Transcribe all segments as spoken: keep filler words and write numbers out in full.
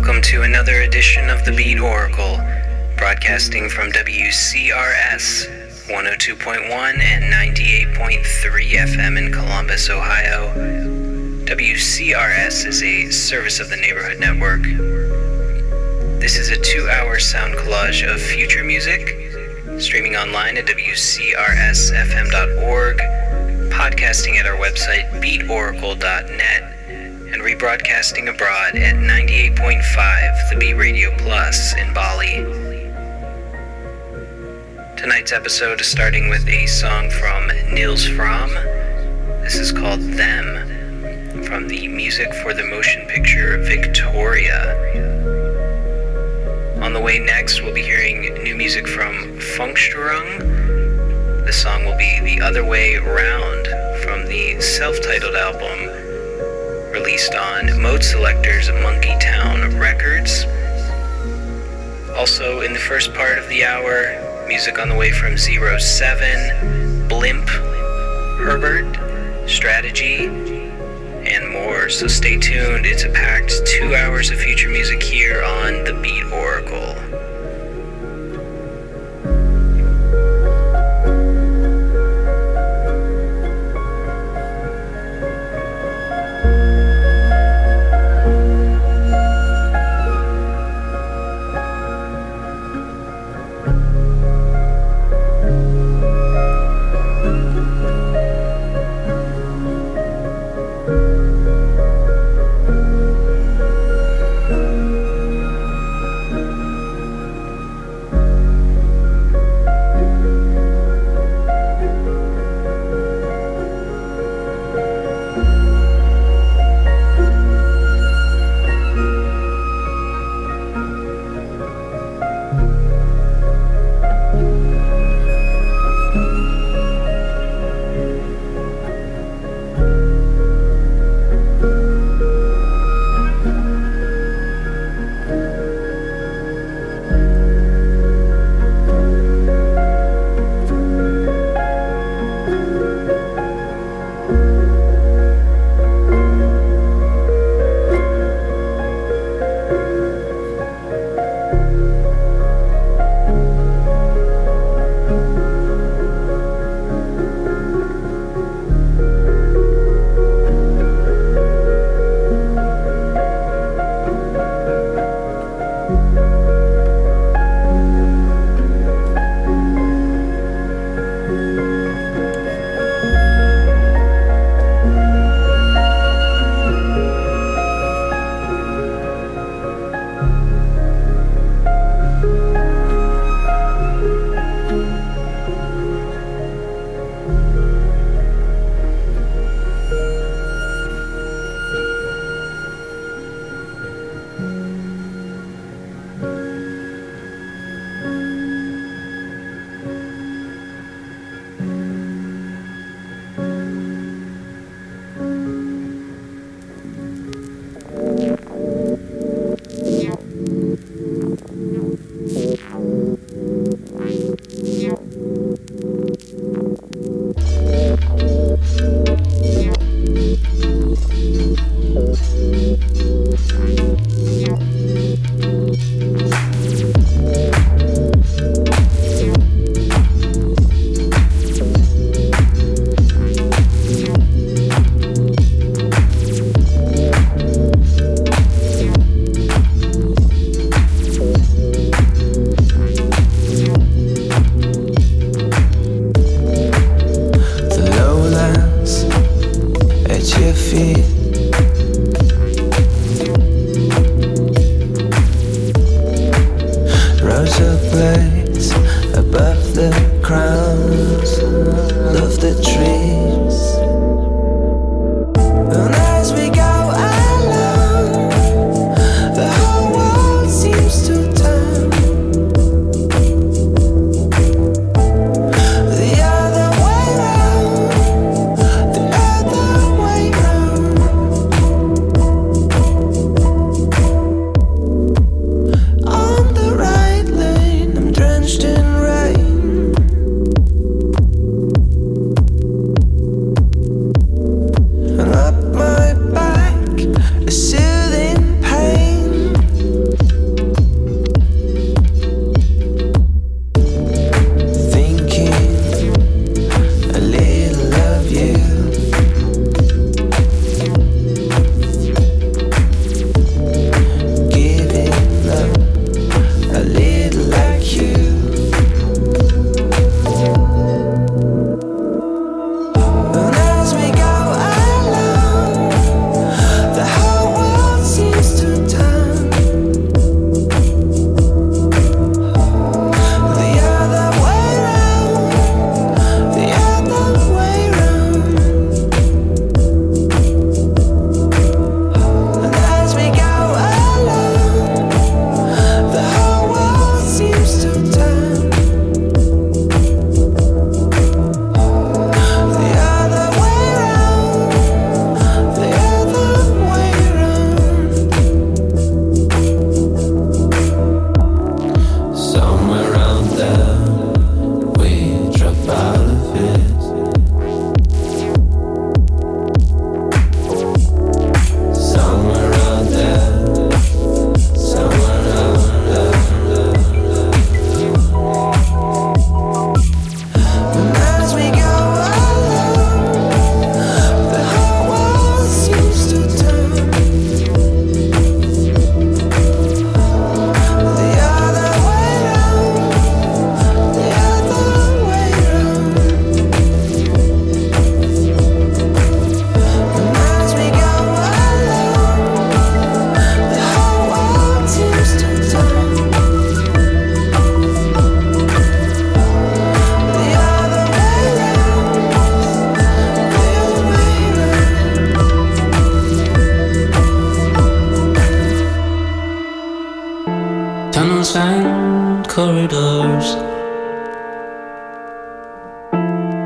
welcome to another edition of the Beat Oracle, broadcasting from W C R S one oh two point one and ninety-eight point three F M in Columbus, Ohio. W C R S is a service of the Neighborhood Network. This is a two-hour sound collage of future music, streaming online at W C R S F M dot org, podcasting at our website beat oracle dot net, and rebroadcasting abroad at ninety-eight point five, the Beat Radio Plus in Bali. Tonight's episode is starting with a song from Nils Frahm. This is called Them, from the music for the motion picture Victoria. On the way next, we'll be hearing new music from Funkstörung. The song will be The Other Way Round, from the self-titled album released on Mode Selectors Monkey Town Records. Also in the first part of the hour, music on the way from Zero Seven, Blimp, Herbert, Strategy, and more. So stay tuned. It's a packed two hours of future music here on The Beat Oracle.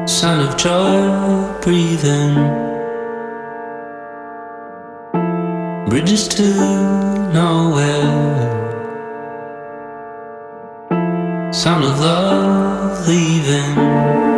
Son of joy, breathe in. Bridges to nowhere. Son of love, leave in.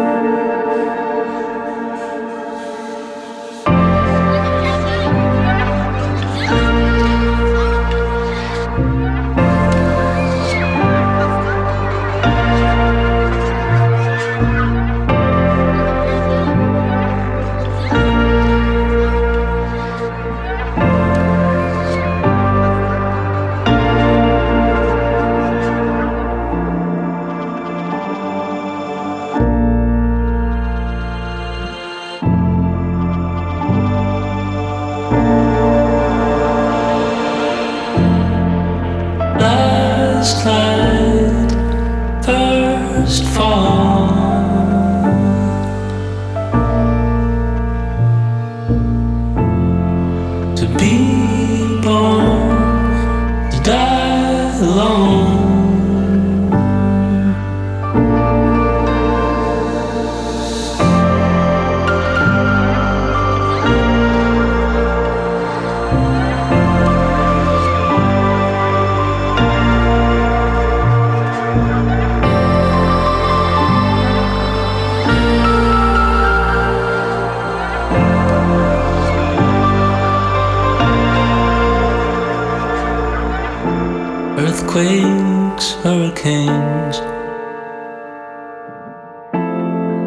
Earthquakes, hurricanes,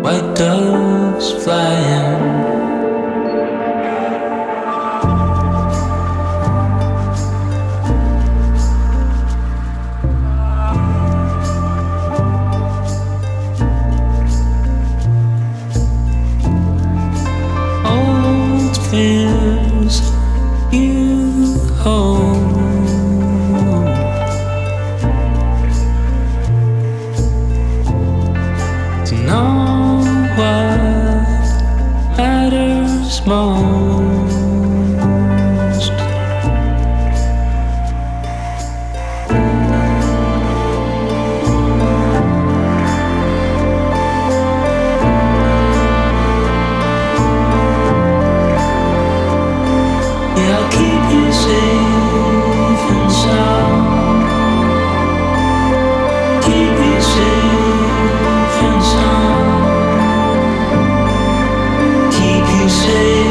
white doves flying, old fears you hold. Most yeah, I'll keep you safe and sound. Keep you safe and sound. Keep you safe.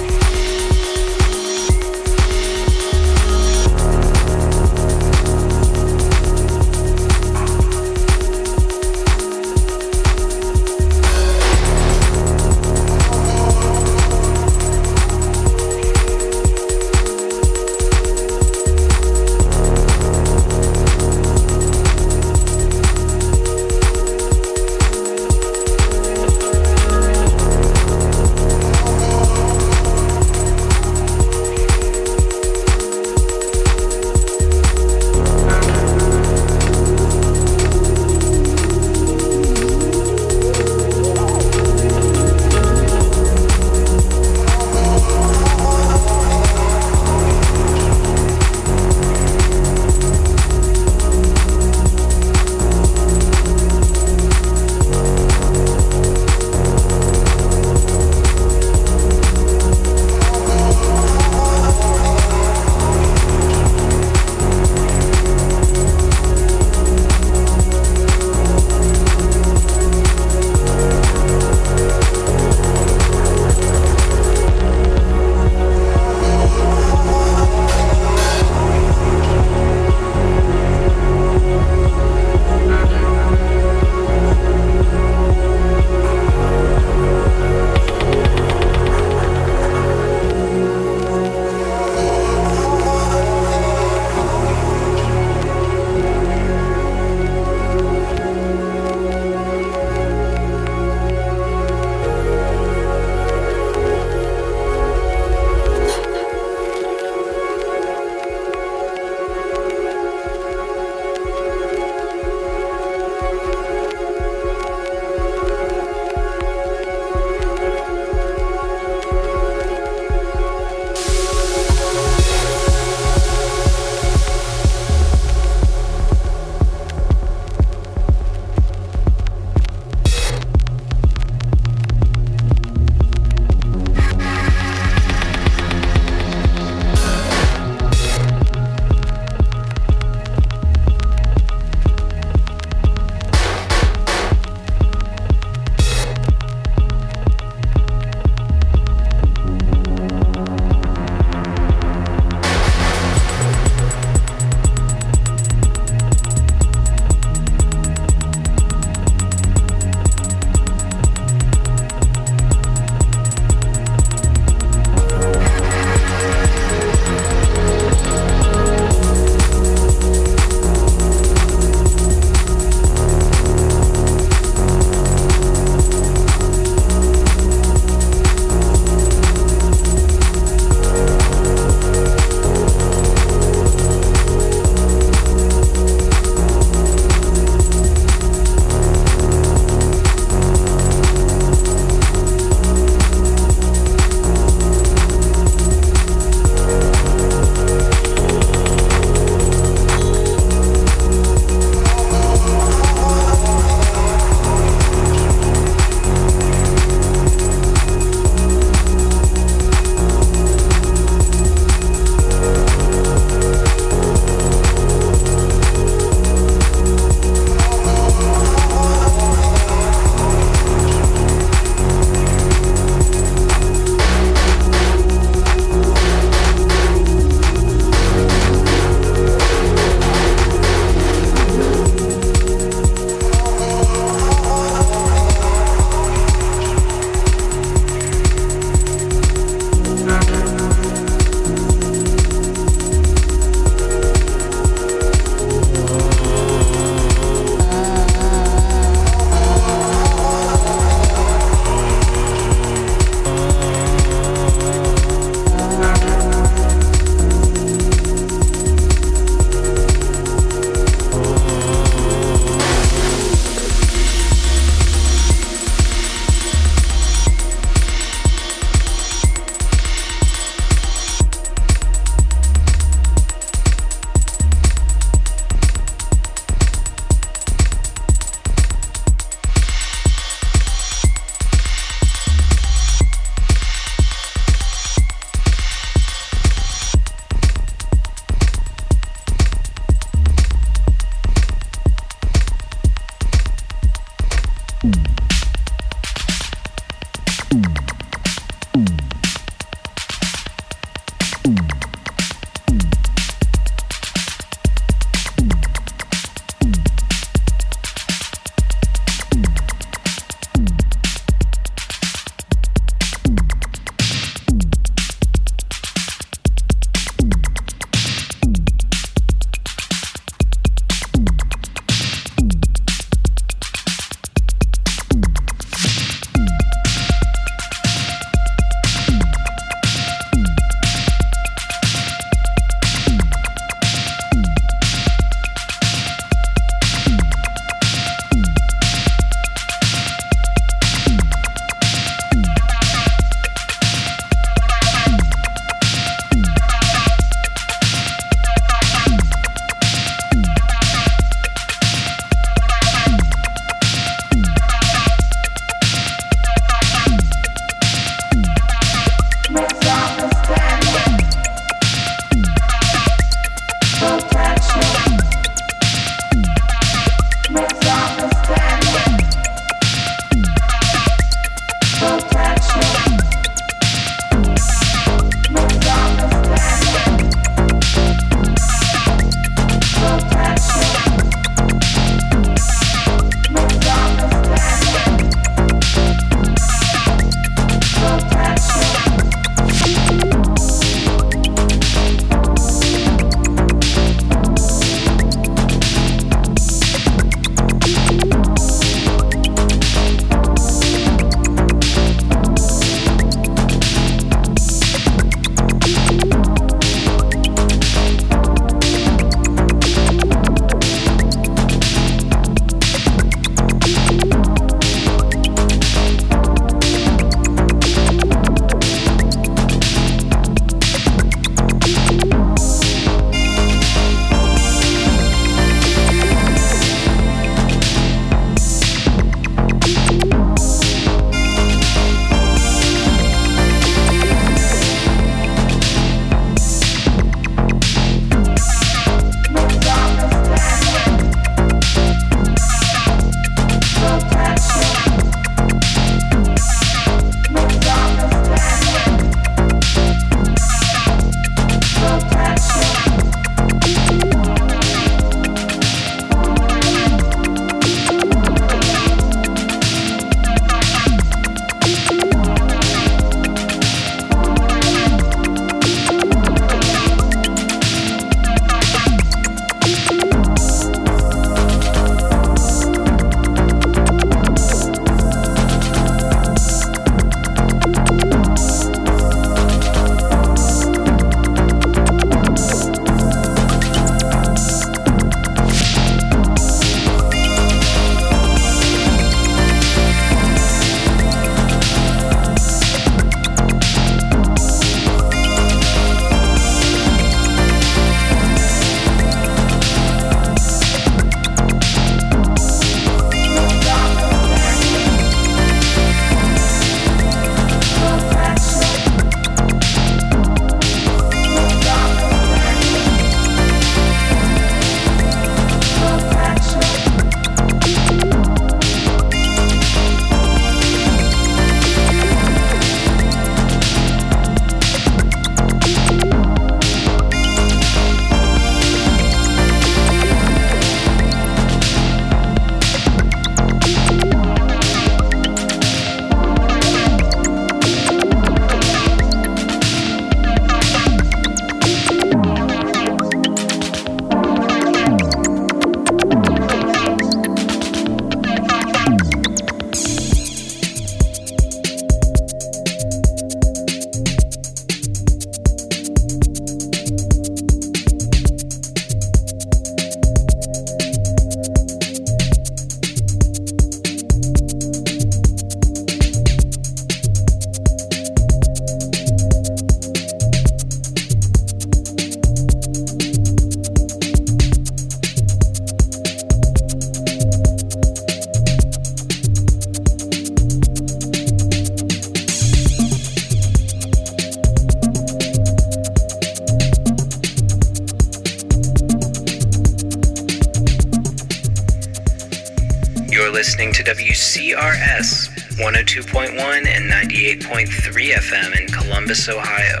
You're listening to W C R S one oh two point one and ninety-eight point three F M in Columbus, Ohio.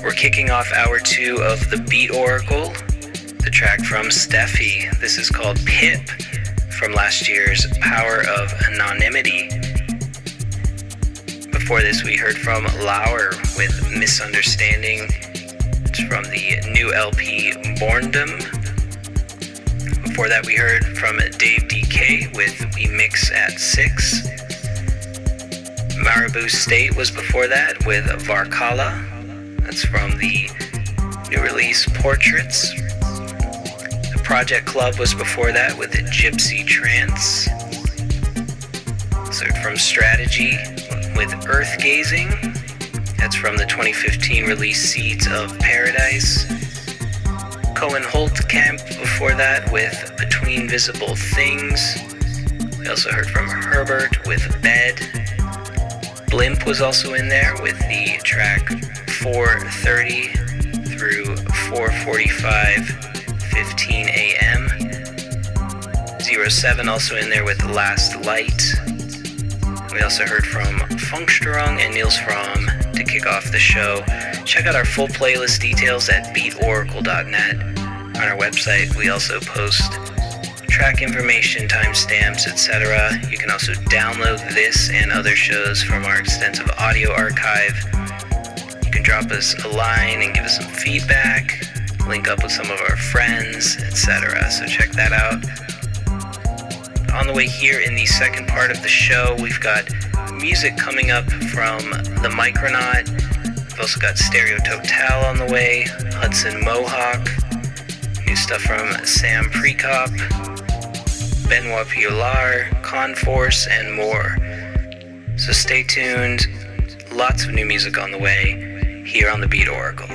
We're kicking off hour two of the Beat Oracle, the track from Steffi. This is called Pip from last year's Power of Anonymity. Before this, we heard from Lauer with Misunderstanding. It's from the new L P Borndom. Before that, we heard from Dave D K with We Mix at six. Marabou State was before that with Varkala. That's from the new release Portraits. The Project Club was before that with the Gypsy Trance. So from Strategy with Earth Gazing. That's from the twenty fifteen release Seeds of Paradise. Cohen Holtkamp before that with Between Visible Things. We also heard from Herbert with Bed. Blimp was also in there with the track four thirty through four forty-five, fifteen a.m. Zero Seven also in there with The Last Light. We also heard from Funkstörung and Nils Frahm to kick off the show. Check out our full playlist details at beat oracle dot net. On our website, we also post track information, timestamps, et cetera. You can also download this and other shows from our extensive audio archive. You can drop us a line and give us some feedback, link up with some of our friends, et cetera. So check that out. On the way here in the second part of the show, we've got music coming up from the Micronaut. We've also got Stereo Total on the way, Hudson Mohawk. New stuff from Sam Prekop, Benoît Pioulard, Conforce, and more. So stay tuned. Lots of new music on the way here on the Beat Oracle.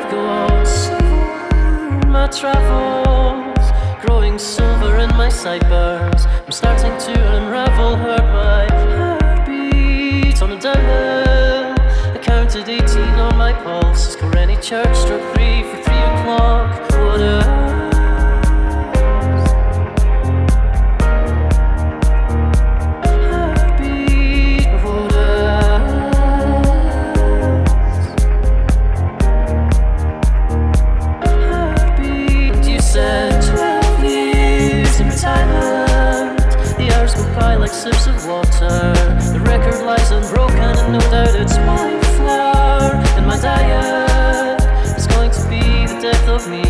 life go on, silver in my travels, growing silver in my sideburns. I'm starting to unravel, hurt my heartbeat on a downhill. I counted eighteen on my pulse. Any church struck three for three o'clock. What a like sips of water, the record lies unbroken, and no doubt it's my flower. And my diet is going to be the death of me.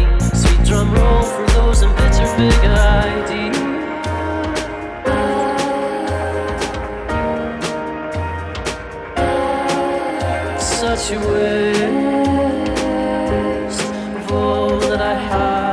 Sweet drum roll for those in bitter big I D. Such a waste of all that I have.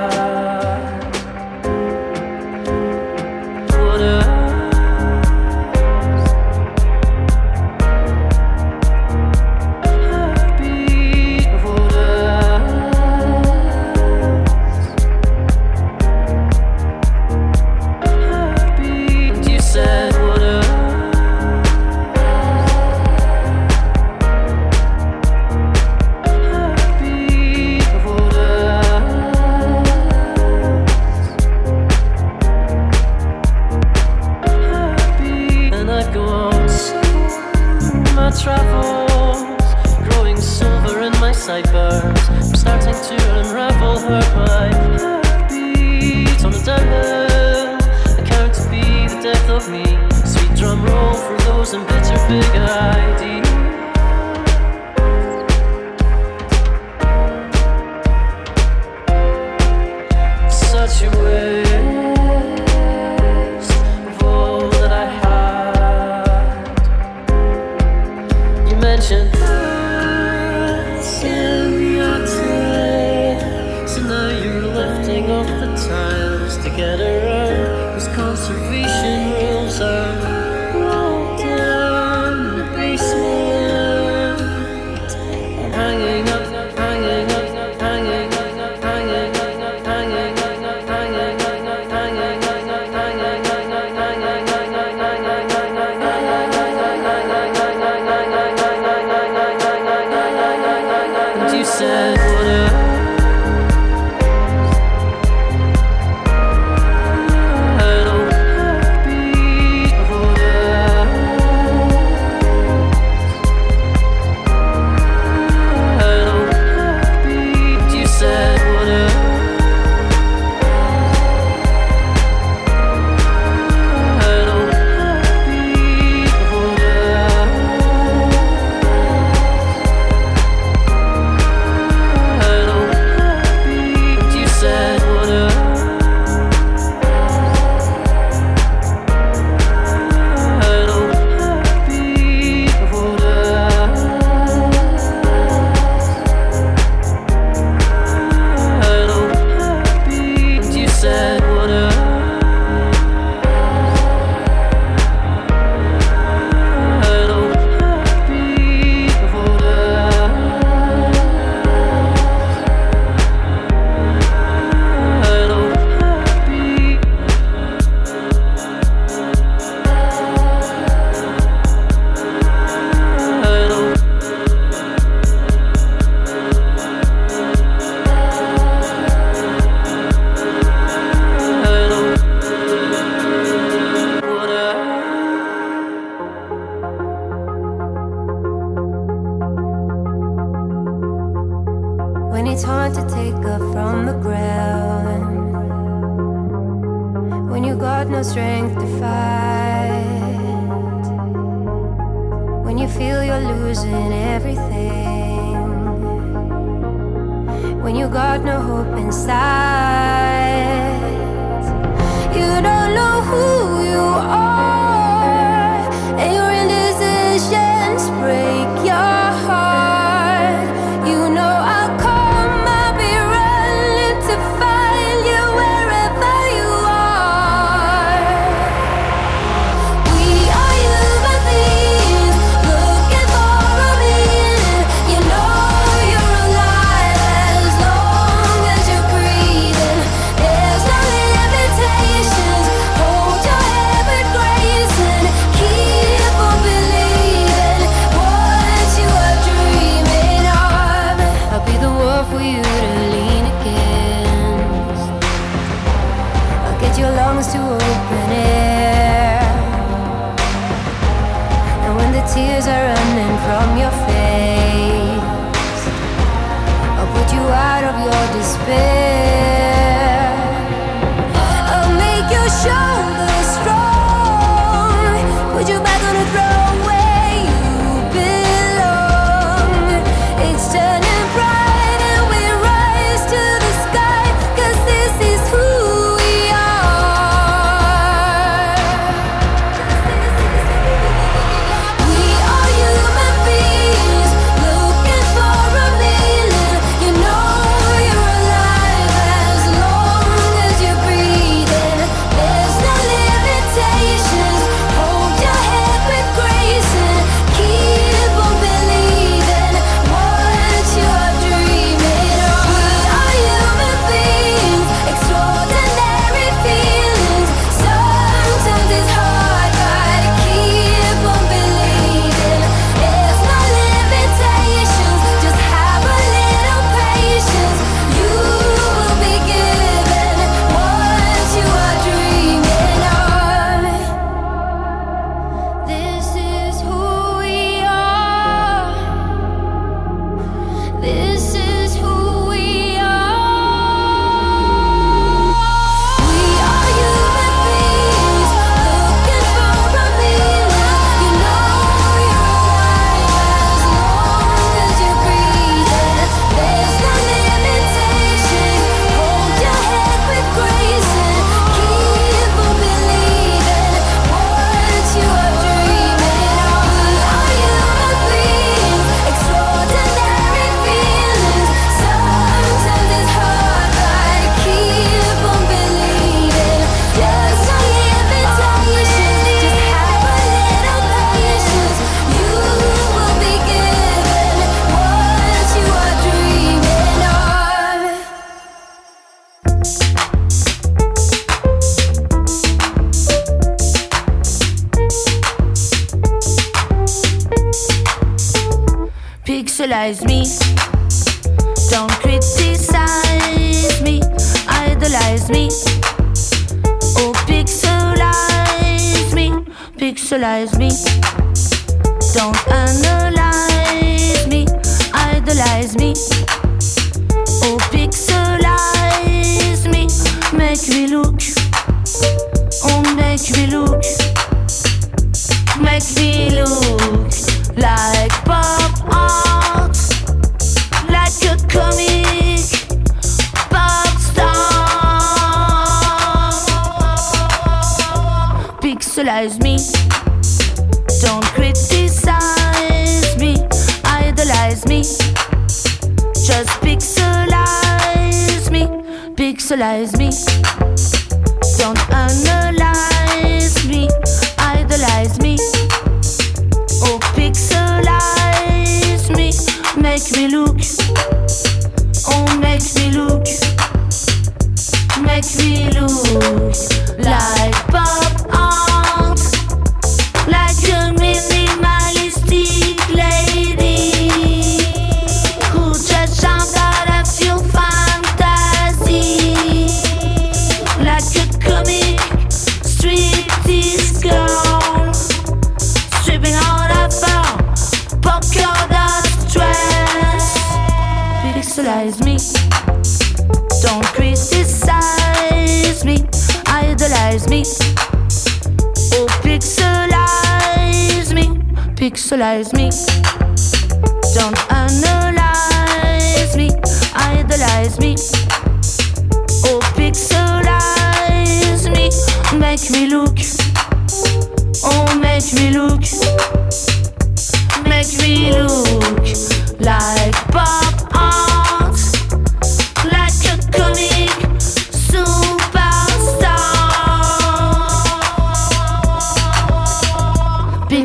Socialize me, don't criticize me, idolize me, oh pixelize me, pixelize me, don't analyze me, idolize me, oh pixelize me, make me look, oh make me look, make me look like pop art, like a comic pop star. Pixelize me, don't criticize me, idolize me, just pixelize me, pixelize me, don't analyze me, idolize me, oh pixelize me, make me look, oh make me look, make me look like pop art, like a minimalistic lady who just jumped out of your fantasy, like a comic striptease girl. Idolize me, don't criticize me, idolize me, oh pixelize me, pixelize me, don't analyze me, idolize me, oh pixelize me, make me look, oh make me look, make me look like pop art.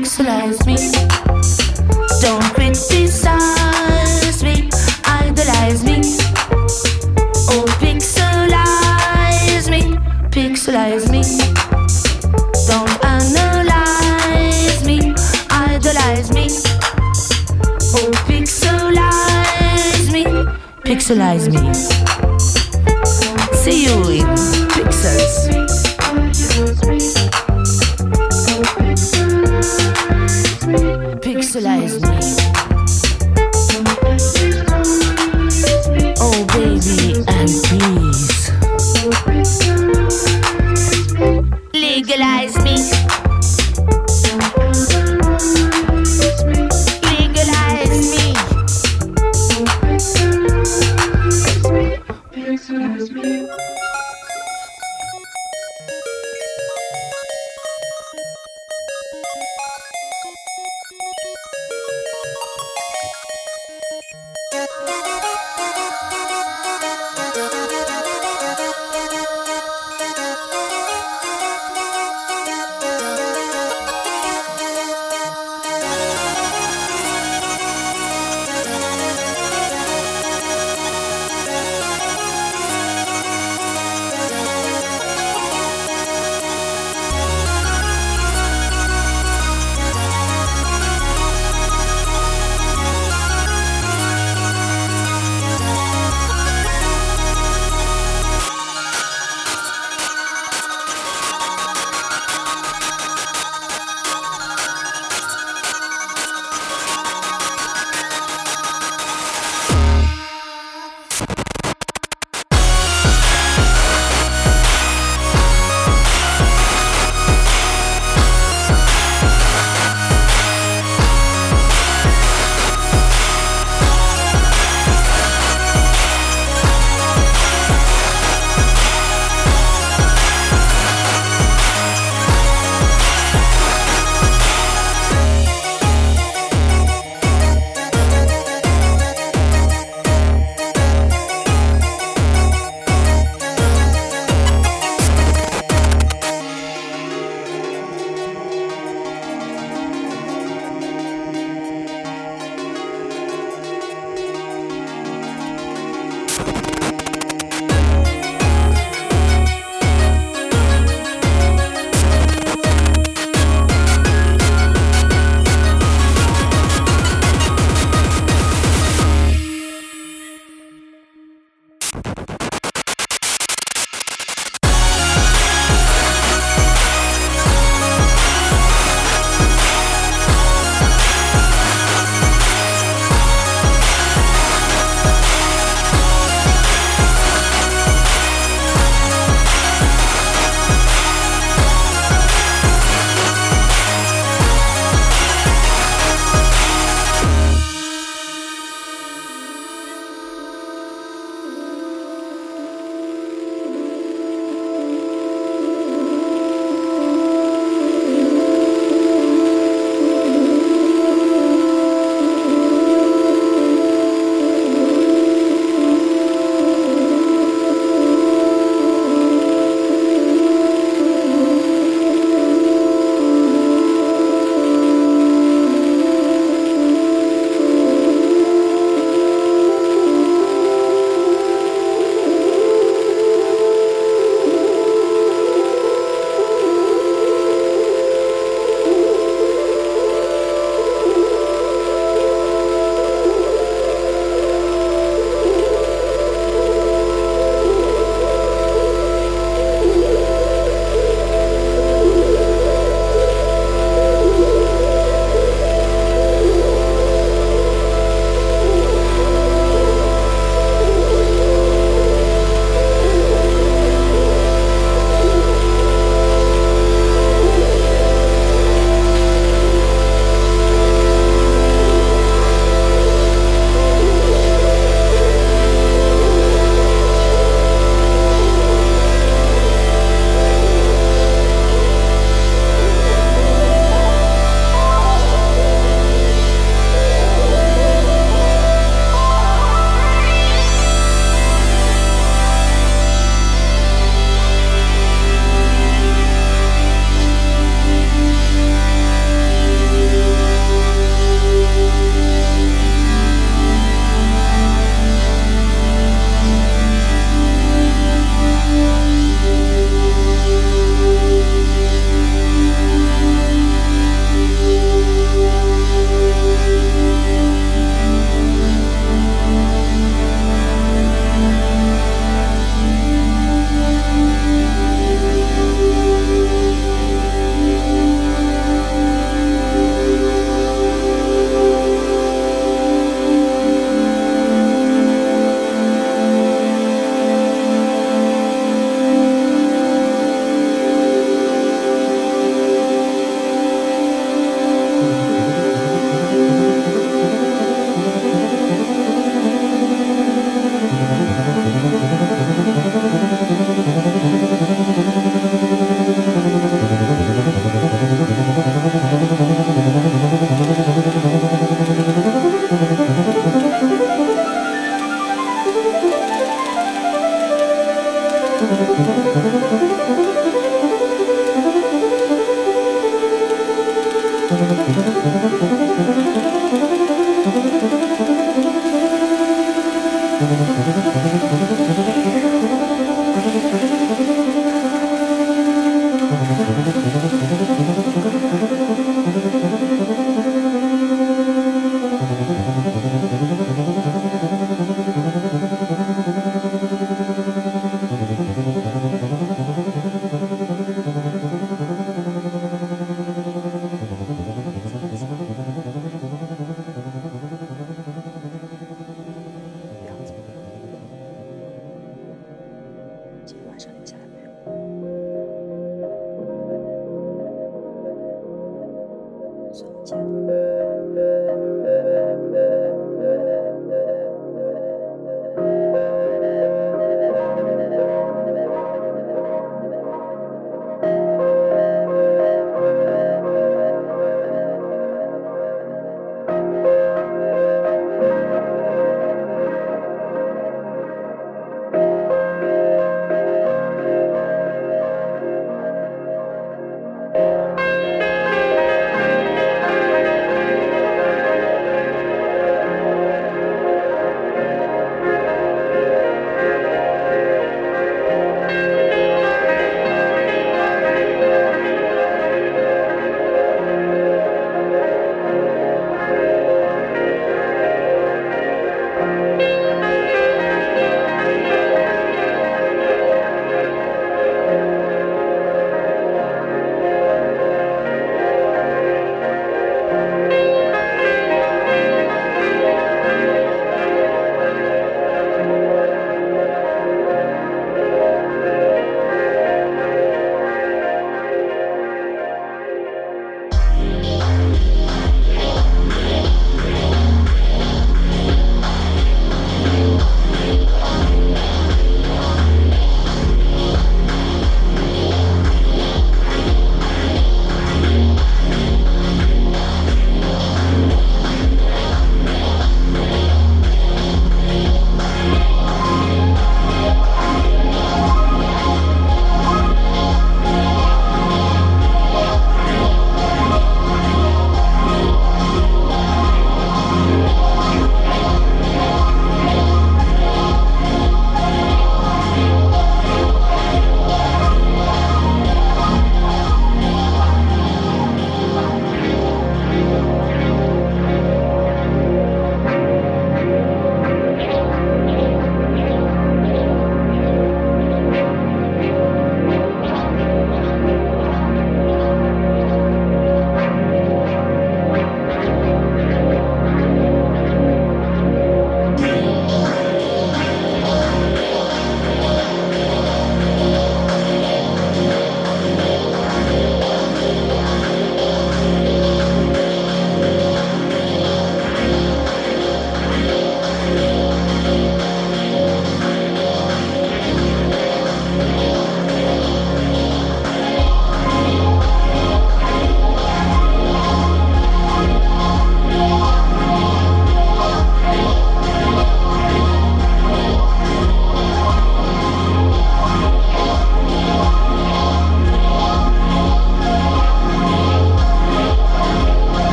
Pixelize me, don't criticize me, idolize me, oh pixelize me, pixelize me, don't analyze me, idolize me, oh pixelize me, pixelize me. See you in Pixels. Pixelize me, oh baby and please, legalize me, legalize me, pixelize me.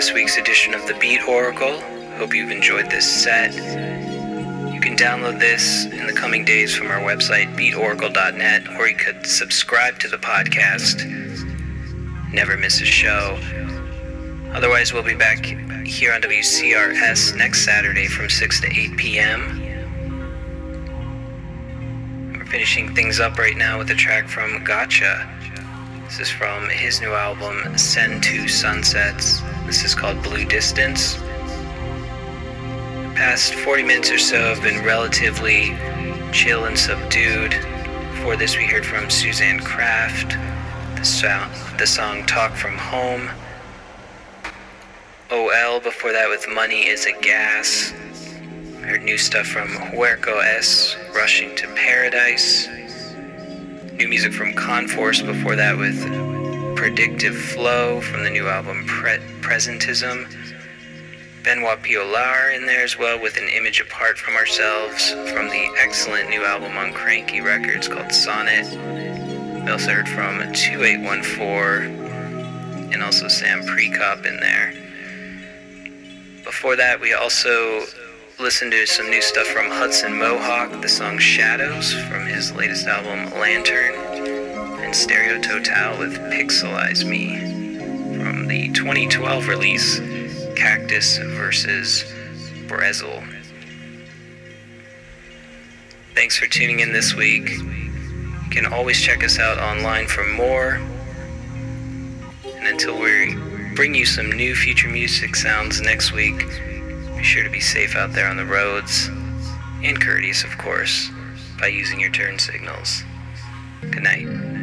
this week's edition of the Beat Oracle. Hope you've enjoyed this set. You can download this in the coming days from our website, beat oracle dot net, or you could subscribe to the podcast. Never miss a show. Otherwise, we'll be back here on W C R S next Saturday from six to eight p.m. We're finishing things up right now with a track from Gotcha. This is from his new album, Send to Sunsets. This is called Blue Distance. The past forty minutes or so have been relatively chill and subdued. Before this, we heard from Suzanne Kraft, the, sound, the song Talk From Home. O L, before that with Money Is a Gas. I heard new stuff from Huerco S, Rushing To Paradise. New music from Conforce, before that with Predictive Flow from the new album Pre- Presentism. Benoît Pioulard in there as well with An Image Apart From Ourselves from the excellent new album on Cranky Records called Sonnet. We also heard from twenty-eight fourteen and also Sam Prekop in there. Before that, we also listened to some new stuff from Hudson Mohawk, the song Shadows from his latest album Lantern, and Stereo Total with Pixelize Me from the twenty twelve release Cactus versus Brezel. Thanks for tuning in this week. You can always check us out online for more. And until we bring you some new future music sounds next week, be sure to be safe out there on the roads, and courteous, of course, by using your turn signals. Good night.